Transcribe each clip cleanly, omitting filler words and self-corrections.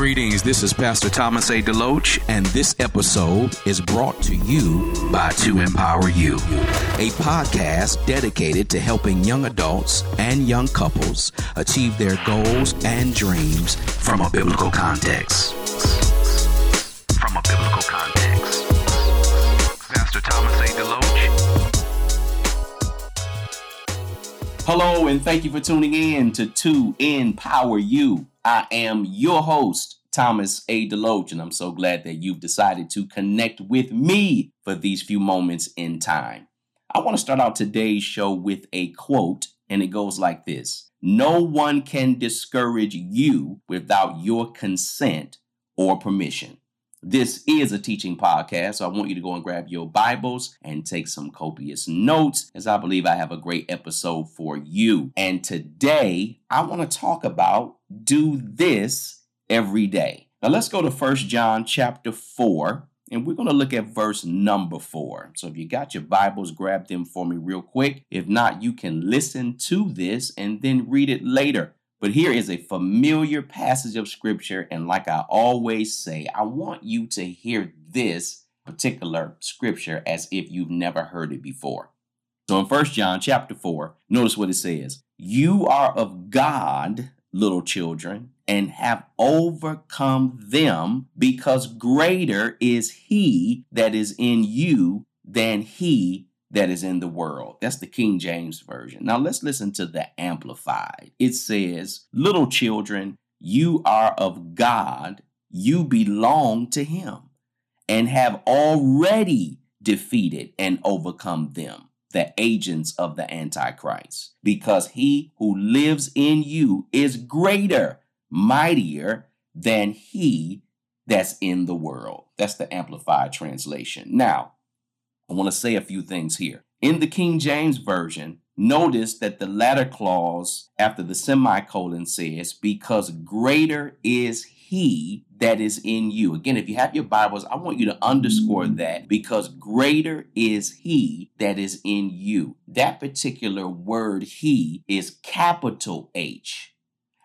Greetings, this is Pastor Thomas A. DeLoach, and this episode is brought to you by To Empower You, a podcast dedicated to helping young adults and young couples achieve their goals and dreams from a biblical context. Pastor Thomas A. DeLoach. Hello, and thank you for tuning in to Empower You. I am your host, Thomas A. DeLoach, and I'm so glad that you've decided to connect with me for these few moments in time. I want to start out today's show with a quote, and it goes like this: "No one can discourage you without your consent or permission." This is a teaching podcast, so I want you to go and grab your Bibles and take some copious notes, as I believe I have a great episode for you. And today, I want to talk about do this every day. Now, let's go to 1 John chapter 4, and we're going to look at verse number 4. So if you got your Bibles, grab them for me real quick. If not, you can listen to this and then read it later. But here is a familiar passage of scripture, and like I always say, I want you to hear this particular scripture as if you've never heard it before. So in 1 John chapter 4, notice what it says: "You are of God, little children, and have overcome them, because greater is he that is in you than he that is in the world." That's the King James Version. Now let's listen to the Amplified. It says, "Little children, you are of God, you belong to him, and have already defeated and overcome them, the agents of the Antichrist, because he who lives in you is greater, mightier than he that's in the world." That's the Amplified translation. Now, I want to say a few things here. In the King James Version, notice that the latter clause after the semicolon says, "because greater is he that is in you." Again, if you have your Bibles, I want you to underscore that, "because greater is he that is in you." That particular word, he, is capital H.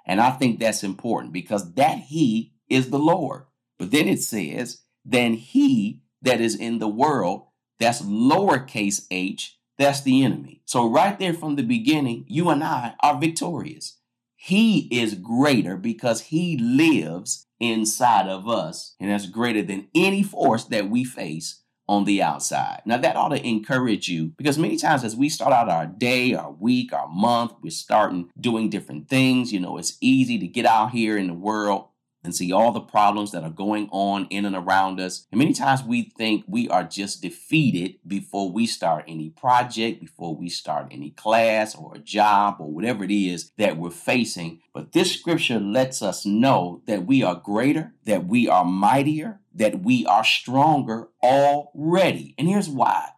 And I think that's important, because that he is the Lord. But then it says, "than he that is in the world." That's lowercase h. That's the enemy. So right there from the beginning, you and I are victorious. He is greater because he lives inside of us, and that's greater than any force that we face on the outside. Now that ought to encourage you, because many times as we start out our day, our week, our month, we're starting doing different things. You know, it's easy to get out here in the world and see all the problems that are going on in and around us. And many times we think we are just defeated before we start any project, before we start any class or a job or whatever it is that we're facing. But this scripture lets us know that we are greater, that we are mightier, that we are stronger already. And here's why.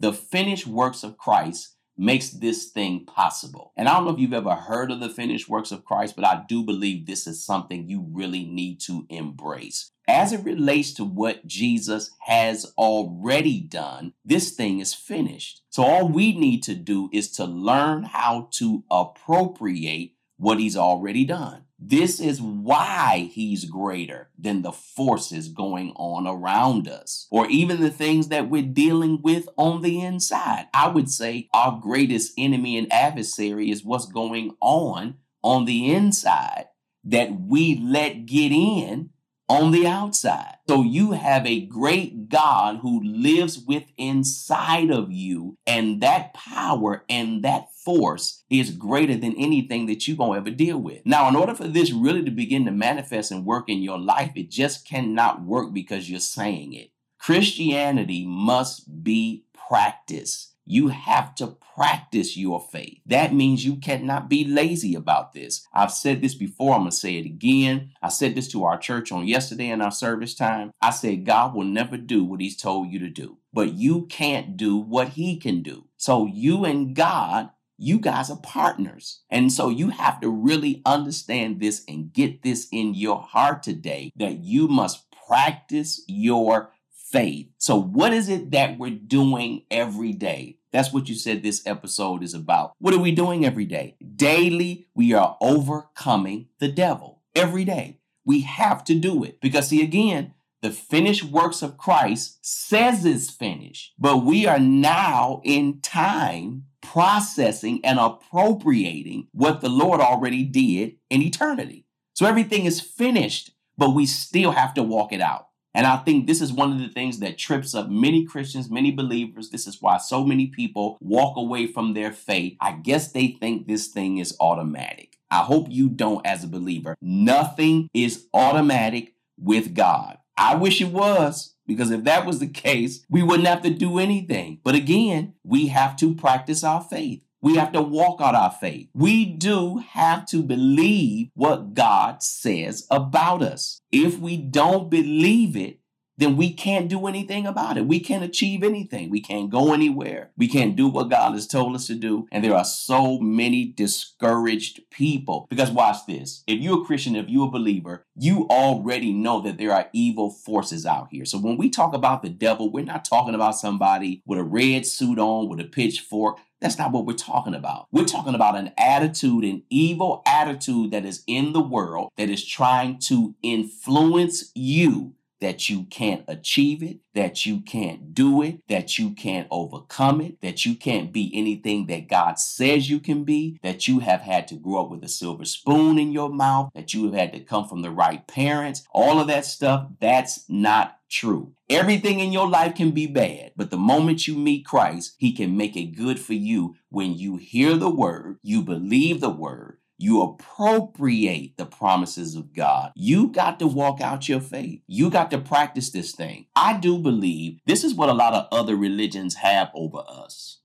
The finished works of Christ makes this thing possible. And I don't know if you've ever heard of the finished works of Christ, but I do believe this is something you really need to embrace. As it relates to what Jesus has already done, this thing is finished. So all we need to do is to learn how to appropriate what he's already done. This is why he's greater than the forces going on around us, or even the things that we're dealing with on the inside. I would say our greatest enemy and adversary is what's going on the inside that we let get in on the outside. So you have a great God who lives within side of you, and that power and that force is greater than anything that you're going to ever deal with. Now, in order for this really to begin to manifest and work in your life, it just cannot work because you're saying it. Christianity must be practiced. You have to practice your faith. That means you cannot be lazy about this. I've said this before. I'm going to say it again. I said this to our church on yesterday in our service time. I said, God will never do what he's told you to do, but you can't do what he can do. So you and God, you guys are partners. And so you have to really understand this and get this in your heart today, that you must practice your faith. So what is it that we're doing every day? That's what you said this episode is about. What are we doing every day? Daily, we are overcoming the devil every day. We have to do it because, see, again, the finished works of Christ says it's finished, but we are now in time processing and appropriating what the Lord already did in eternity. So everything is finished, but we still have to walk it out. And I think this is one of the things that trips up many Christians, many believers. This is why so many people walk away from their faith. I guess they think this thing is automatic. I hope you don't as a believer. Nothing is automatic with God. I wish it was, because if that was the case, we wouldn't have to do anything. But again, we have to practice our faith. We have to walk out our faith. We do have to believe what God says about us. If we don't believe it, then we can't do anything about it. We can't achieve anything. We can't go anywhere. We can't do what God has told us to do. And there are so many discouraged people. Because watch this. If you're a Christian, if you're a believer, you already know that there are evil forces out here. So when we talk about the devil, we're not talking about somebody with a red suit on, with a pitchfork. That's not what we're talking about. We're talking about an attitude, an evil attitude that is in the world that is trying to influence you, that you can't achieve it, that you can't do it, that you can't overcome it, that you can't be anything that God says you can be, that you have had to grow up with a silver spoon in your mouth, that you have had to come from the right parents, all of that stuff. That's not true. Everything in your life can be bad, but the moment you meet Christ, he can make it good for you when you hear the word, you believe the word, you appropriate the promises of God. You got to walk out your faith. You got to practice this thing. I do believe this is what a lot of other religions have over us,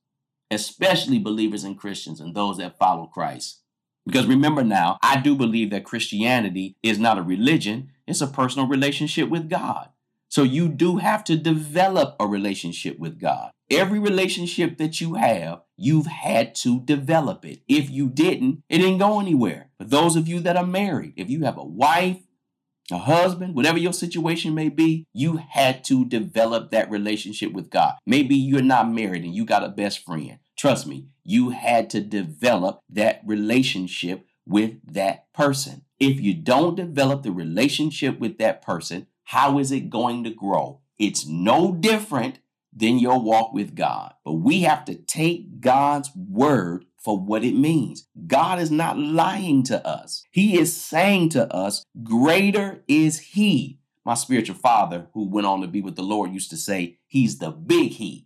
especially believers and Christians and those that follow Christ. Because remember now, I do believe that Christianity is not a religion. It's a personal relationship with God. So you do have to develop a relationship with God. Every relationship that you have, you've had to develop it. If you didn't, it didn't go anywhere. For those of you that are married, if you have a wife, a husband, whatever your situation may be, you had to develop that relationship with God. Maybe you're not married and you got a best friend. Trust me, you had to develop that relationship with that person. If you don't develop the relationship with that person, how is it going to grow? It's no different than your walk with God. But we have to take God's word for what it means. God is not lying to us. He is saying to us, greater is he. My spiritual father, who went on to be with the Lord, used to say, he's the big he.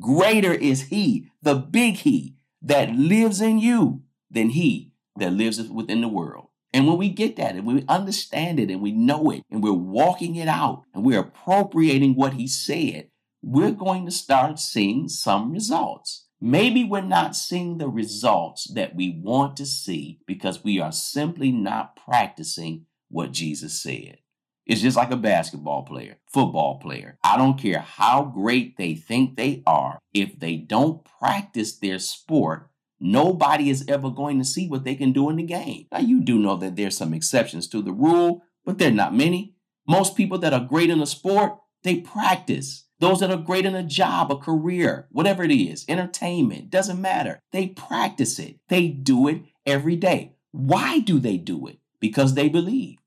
Greater is he, the big he, that lives in you than he that lives within the world. And when we get that and we understand it and we know it and we're walking it out and we're appropriating what he said, we're going to start seeing some results. Maybe we're not seeing the results that we want to see because we are simply not practicing what Jesus said. It's just like a basketball player, football player. I don't care how great they think they are. If they don't practice their sport, nobody is ever going to see what they can do in the game. Now, you do know that there's some exceptions to the rule, but they're not many. Most people that are great in a sport, they practice. Those that are great in a job, a career, whatever it is, entertainment, doesn't matter. They practice it. They do it every day. Why do they do it? Because they believe.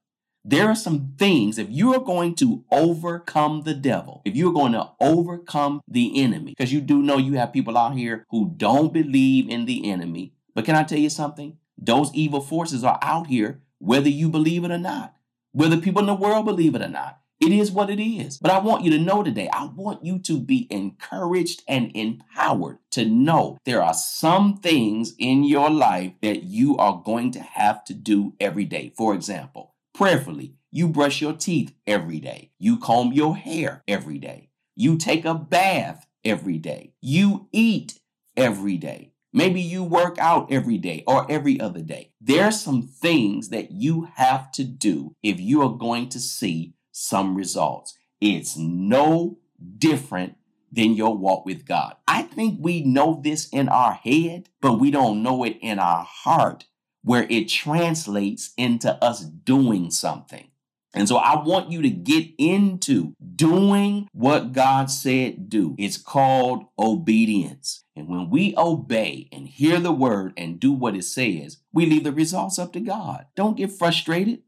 There are some things, if you are going to overcome the devil, if you're going to overcome the enemy, because you do know you have people out here who don't believe in the enemy. But can I tell you something? Those evil forces are out here, whether you believe it or not, whether people in the world believe it or not. It is what it is. But I want you to know today, I want you to be encouraged and empowered to know there are some things in your life that you are going to have to do every day. For example, prayerfully, you brush your teeth every day. You comb your hair every day. You take a bath every day. You eat every day. Maybe you work out every day or every other day. There are some things that you have to do if you are going to see some results. It's no different than your walk with God. I think we know this in our head, but we don't know it in our heart, where it translates into us doing something. And so I want you to get into doing what God said do. It's called obedience. And when we obey and hear the word and do what it says, we leave the results up to God. Don't get frustrated.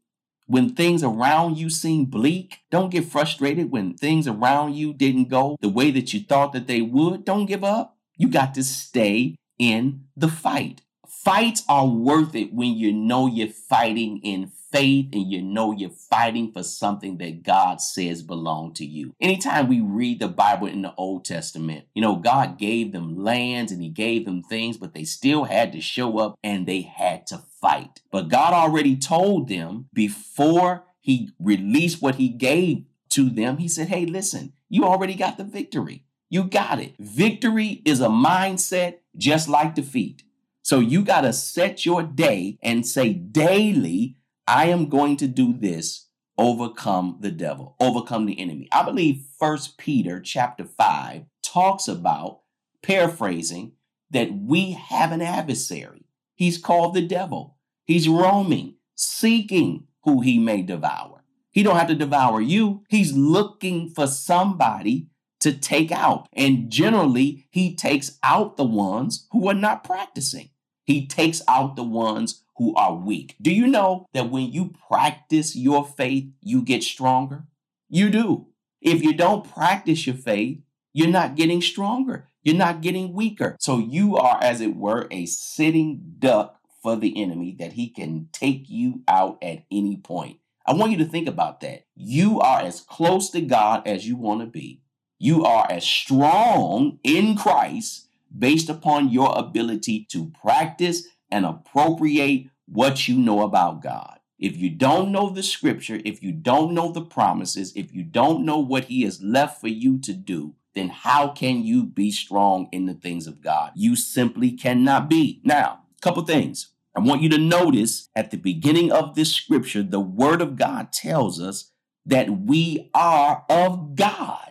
When things around you seem bleak, don't get frustrated. When things around you didn't go the way that you thought that they would, don't give up. You got to stay in the fight. Fights are worth it when you know you're fighting in faith and you know you're fighting for something that God says belong to you. Anytime we read the Bible in the Old Testament, you know, God gave them lands and he gave them things, but they still had to show up and they had to fight. But God already told them before he released what he gave to them, he said, hey, listen, you already got the victory. You got it. Victory is a mindset just like defeat. So you got to set your day and say daily, I am going to do this, overcome the devil, overcome the enemy. I believe 1 Peter chapter 5 talks about, paraphrasing, that we have an adversary. He's called the devil. He's roaming, seeking who he may devour. He don't have to devour you. He's looking for somebody to take out. And generally, he takes out the ones who are not practicing. He takes out the ones who are weak. Do you know that when you practice your faith, you get stronger? You do. If you don't practice your faith, you're not getting stronger. You're not getting weaker. So you are, as it were, a sitting duck for the enemy that he can take you out at any point. I want you to think about that. You are as close to God as you want to be. You are as strong in Christ based upon your ability to practice and appropriate what you know about God. If you don't know the scripture, if you don't know the promises, if you don't know what he has left for you to do, then how can you be strong in the things of God? You simply cannot be. Now, a couple things. I want you to notice at the beginning of this scripture, the word of God tells us that we are of God.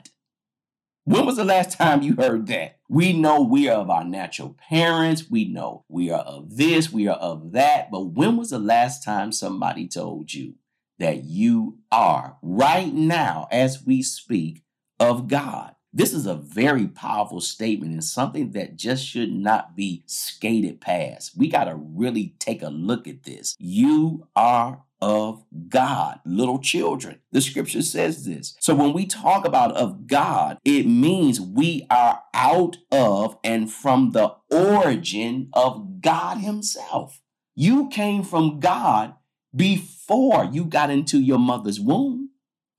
When was the last time you heard that? We know we are of our natural parents. We know we are of this, we are of that. But when was the last time somebody told you that you are right now, as we speak, of God? This is a very powerful statement and something that just should not be skated past. We got to really take a look at this. You are of God, little children. The scripture says this. So when we talk about of God, it means we are out of and from the origin of God himself. You came from God before you got into your mother's womb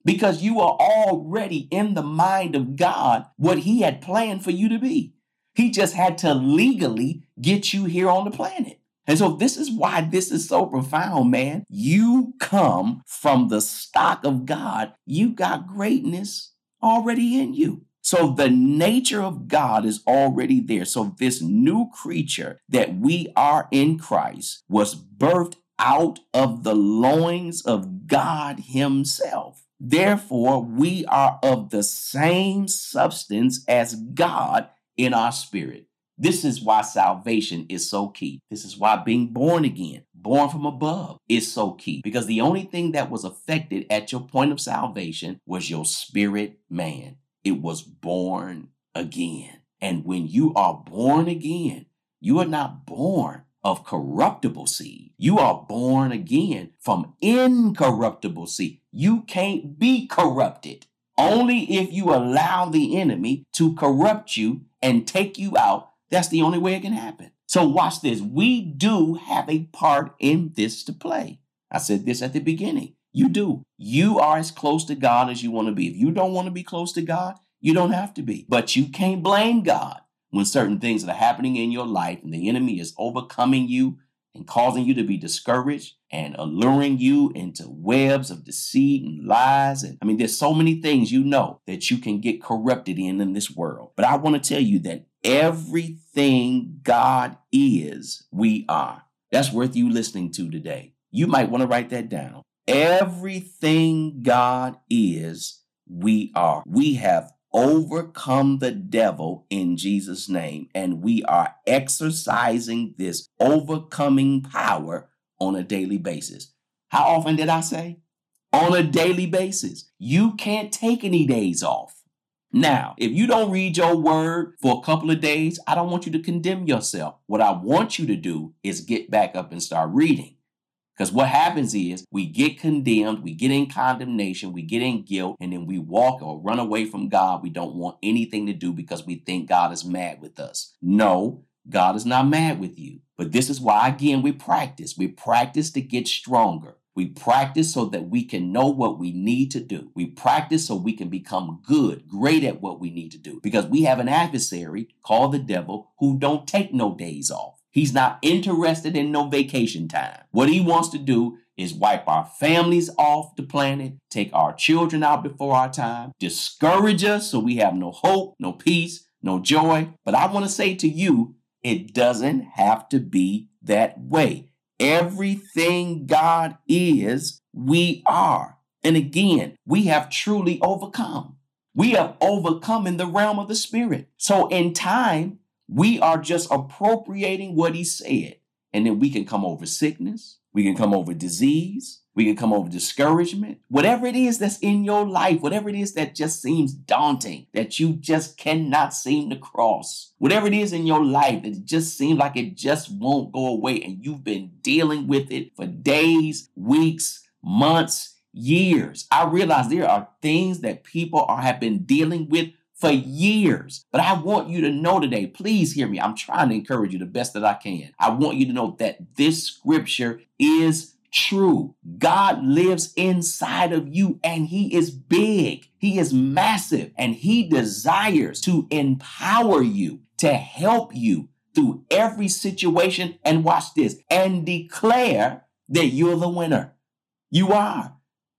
because you are already in the mind of God, what he had planned for you to be. He just had to legally get you here on the planet. And so this is why this is so profound, man. You come from the stock of God. You got greatness already in you. So the nature of God is already there. So this new creature that we are in Christ was birthed out of the loins of God himself. Therefore, we are of the same substance as God in our spirit. This is why salvation is so key. This is why being born again, born from above, is so key. Because the only thing that was affected at your point of salvation was your spirit man. It was born again. And when you are born again, you are not born of corruptible seed. You are born again from incorruptible seed. You can't be corrupted. Only if you allow the enemy to corrupt you and take you out. That's the only way it can happen. So watch this. We do have a part in this to play. I said this at the beginning. You do. You are as close to God as you want to be. If you don't want to be close to God, you don't have to be. But you can't blame God when certain things are happening in your life and the enemy is overcoming you and causing you to be discouraged and alluring you into webs of deceit and lies. And I mean, there's so many things, you know, that you can get corrupted in this world. But I want to tell you that everything God is, we are. That's worth you listening to today. You might want to write that down. Everything God is, we are. We have overcome the devil in Jesus' name. And we are exercising this overcoming power on a daily basis. How often did I say? On a daily basis. You can't take any days off. Now, if you don't read your word for a couple of days, I don't want you to condemn yourself. What I want you to do is get back up and start reading. Because what happens is we get condemned, we get in condemnation, we get in guilt, and then we walk or run away from God. We don't want anything to do because we think God is mad with us. No, God is not mad with you. But this is why, again, we practice. We practice to get stronger. We practice so that we can know what we need to do. We practice so we can become good, great at what we need to do. Because we have an adversary called the devil who don't take no days off. He's not interested in no vacation time. What he wants to do is wipe our families off the planet, take our children out before our time, discourage us so we have no hope, no peace, no joy. But I want to say to you, it doesn't have to be that way. Everything God is, we are. And again, we have truly overcome. We have overcome in the realm of the spirit. So in time, we are just appropriating what he said. And then we can come over sickness. We can come over disease. We can come over discouragement. Whatever it is that's in your life, whatever it is that just seems daunting, that you just cannot seem to cross, whatever it is in your life that just seems like it just won't go away, and you've been dealing with it for days, weeks, months, years. I realize there are things that people have been dealing with for years. But I want you to know today, please hear me. I'm trying to encourage you the best that I can. I want you to know that this scripture is true. God lives inside of you, and he is big. He is massive, and he desires to empower you, to help you through every situation. And watch this, and declare that you're the winner. You are.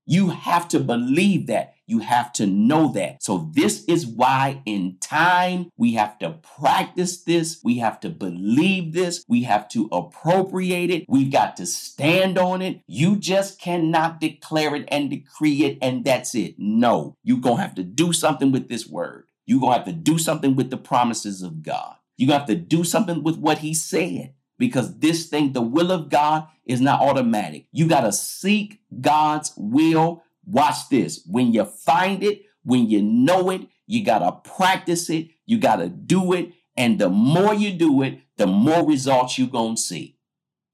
You have to believe that. You have to know that. So this is why in time we have to practice this. We have to believe this. We have to appropriate it. We've got to stand on it. You just cannot declare it and decree it and that's it. No, you're going to have to do something with this word. You're going to have to do something with the promises of God. You're going to have to do something with what he said. Because this thing, the will of God, is not automatic. You got to seek God's will. Watch this. When you find it, when you know it, you got to practice it. You got to do it. And the more you do it, the more results you're going to see.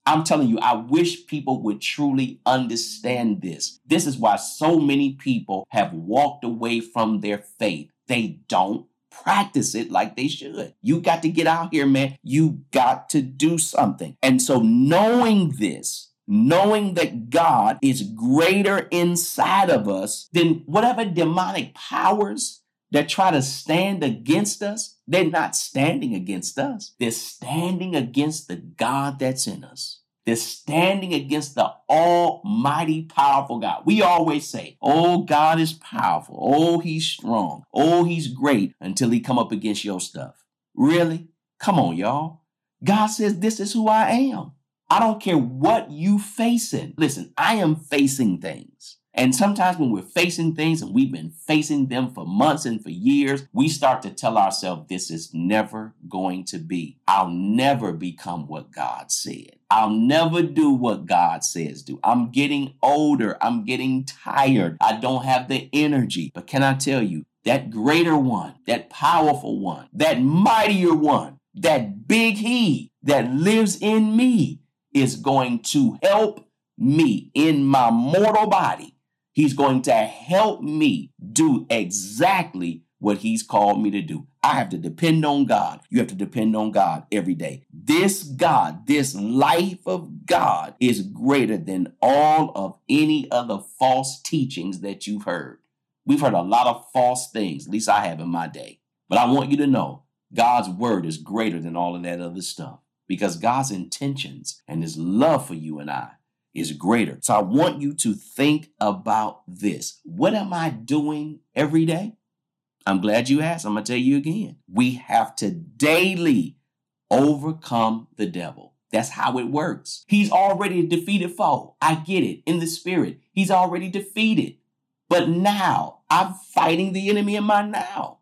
I'm telling you, I wish people would truly understand this. This is why so many people have walked away from their faith. They don't practice it like they should. You got to get out here, man. You got to do something. And so knowing this, knowing that God is greater inside of us than whatever demonic powers that try to stand against us, they're not standing against us. They're standing against the God that's in us. They're standing against the almighty, powerful God. We always say, oh, God is powerful. Oh, he's strong. Oh, he's great, until he come up against your stuff. Really? Come on, y'all. God says, this is who I am. I don't care what you facing. Listen, I am facing things. And sometimes when we're facing things and we've been facing them for months and for years, we start to tell ourselves, this is never going to be. I'll never become what God said. I'll never do what God says do. I'm getting older. I'm getting tired. I don't have the energy. But can I tell you, that greater one, that powerful one, that mightier one, that big he that lives in me is going to help me in my mortal body. He's going to help me do exactly what he's called me to do. I have to depend on God. You have to depend on God every day. This God, this life of God, is greater than all of any other false teachings that you've heard. We've heard a lot of false things, at least I have in my day. But I want you to know God's word is greater than all of that other stuff, because God's intentions and his love for you and I is greater. So I want you to think about this. What am I doing every day? I'm glad you asked. I'm going to tell you again. We have to daily overcome the devil. That's how it works. He's already a defeated foe. I get it. In the spirit, he's already defeated. But now I'm fighting the enemy in my now.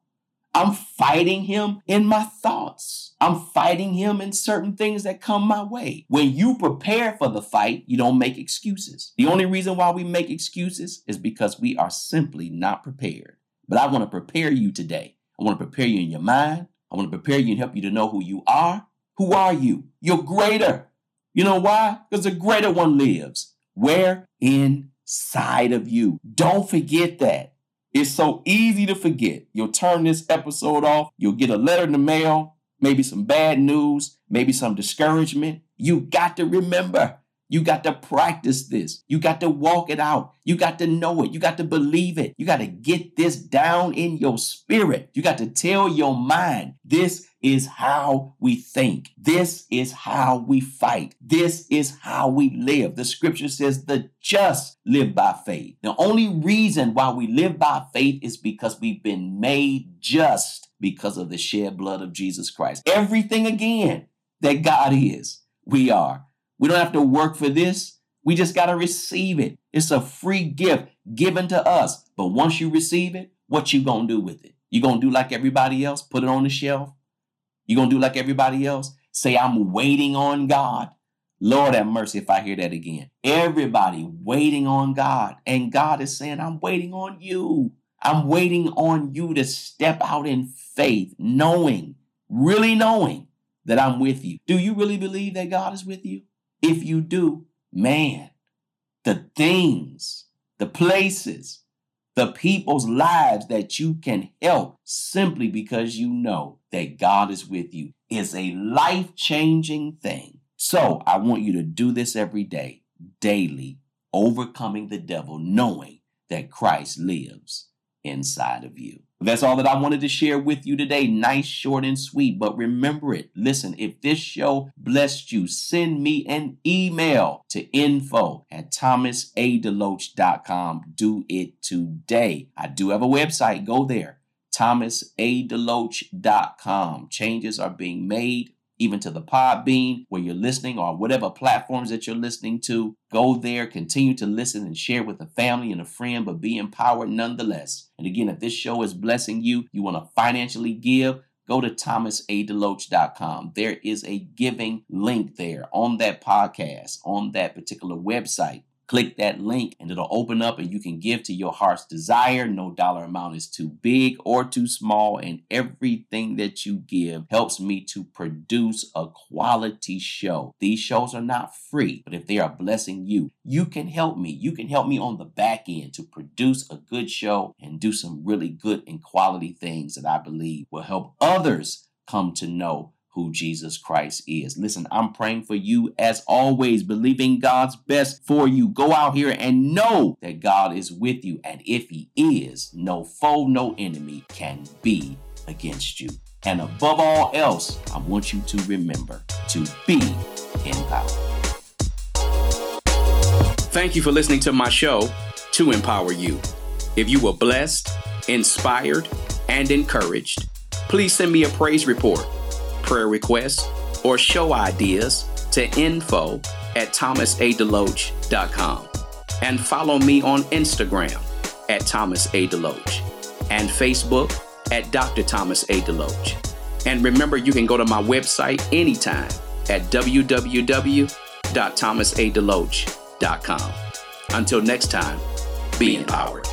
I'm fighting him in my thoughts. I'm fighting him in certain things that come my way. When you prepare for the fight, you don't make excuses. The only reason why we make excuses is because we are simply not prepared. But I want to prepare you today. I want to prepare you in your mind. I want to prepare you and help you to know who you are. Who are you? You're greater. You know why? Because the greater one lives. Where? Inside of you. Don't forget that. It's so easy to forget. You'll turn this episode off. You'll get a letter in the mail, maybe some bad news, maybe some discouragement. You got to remember. You got to practice this. You got to walk it out. You got to know it. You got to believe it. You got to get this down in your spirit. You got to tell your mind, this is how we think. This is how we fight. This is how we live. The scripture says the just live by faith. The only reason why we live by faith is because we've been made just because of the shed blood of Jesus Christ. Everything again that God is, we are. We don't have to work for this. We just got to receive it. It's a free gift given to us. But once you receive it, what you going to do with it? You going to do like everybody else? Put it on the shelf? You going to do like everybody else? Say, I'm waiting on God. Lord have mercy if I hear that again. Everybody waiting on God. And God is saying, I'm waiting on you. I'm waiting on you to step out in faith, knowing, really knowing that I'm with you. Do you really believe that God is with you? If you do, man, the things, the places, the people's lives that you can help simply because you know that God is with you is a life-changing thing. So I want you to do this every day, daily, overcoming the devil, knowing that Christ lives inside of you. That's all that I wanted to share with you today. Nice, short, and sweet. But remember it. Listen, if this show blessed you, send me an email to info@thomasadeloach.com. Do it today. I do have a website. Go there. thomasadeloach.com. Changes are being made, even to the Podbean where you're listening or whatever platforms that you're listening to. Go there, continue to listen and share with a family and a friend, but be empowered nonetheless. And again, if this show is blessing you, you want to financially give, go to thomasadeloach.com. There is a giving link there on that podcast, on that particular website. Click that link and it'll open up and you can give to your heart's desire. No dollar amount is too big or too small. And everything that you give helps me to produce a quality show. These shows are not free, but if they are blessing you, you can help me. You can help me on the back end to produce a good show and do some really good and quality things that I believe will help others come to know who Jesus Christ is. Listen, I'm praying for you as always, believing God's best for you. Go out here and know that God is with you. And if he is, no foe, no enemy can be against you. And above all else, I want you to remember to be empowered. Thank you for listening to my show, To Empower You. If you were blessed, inspired, and encouraged, please send me a praise report, prayer requests, or show ideas to info@thomasadeloach.com, and follow me on Instagram @ThomasADeloach and Facebook @Dr. Thomas A. DeLoach. And remember, you can go to my website anytime at www.thomasadeloach.com. Until next time, be empowered.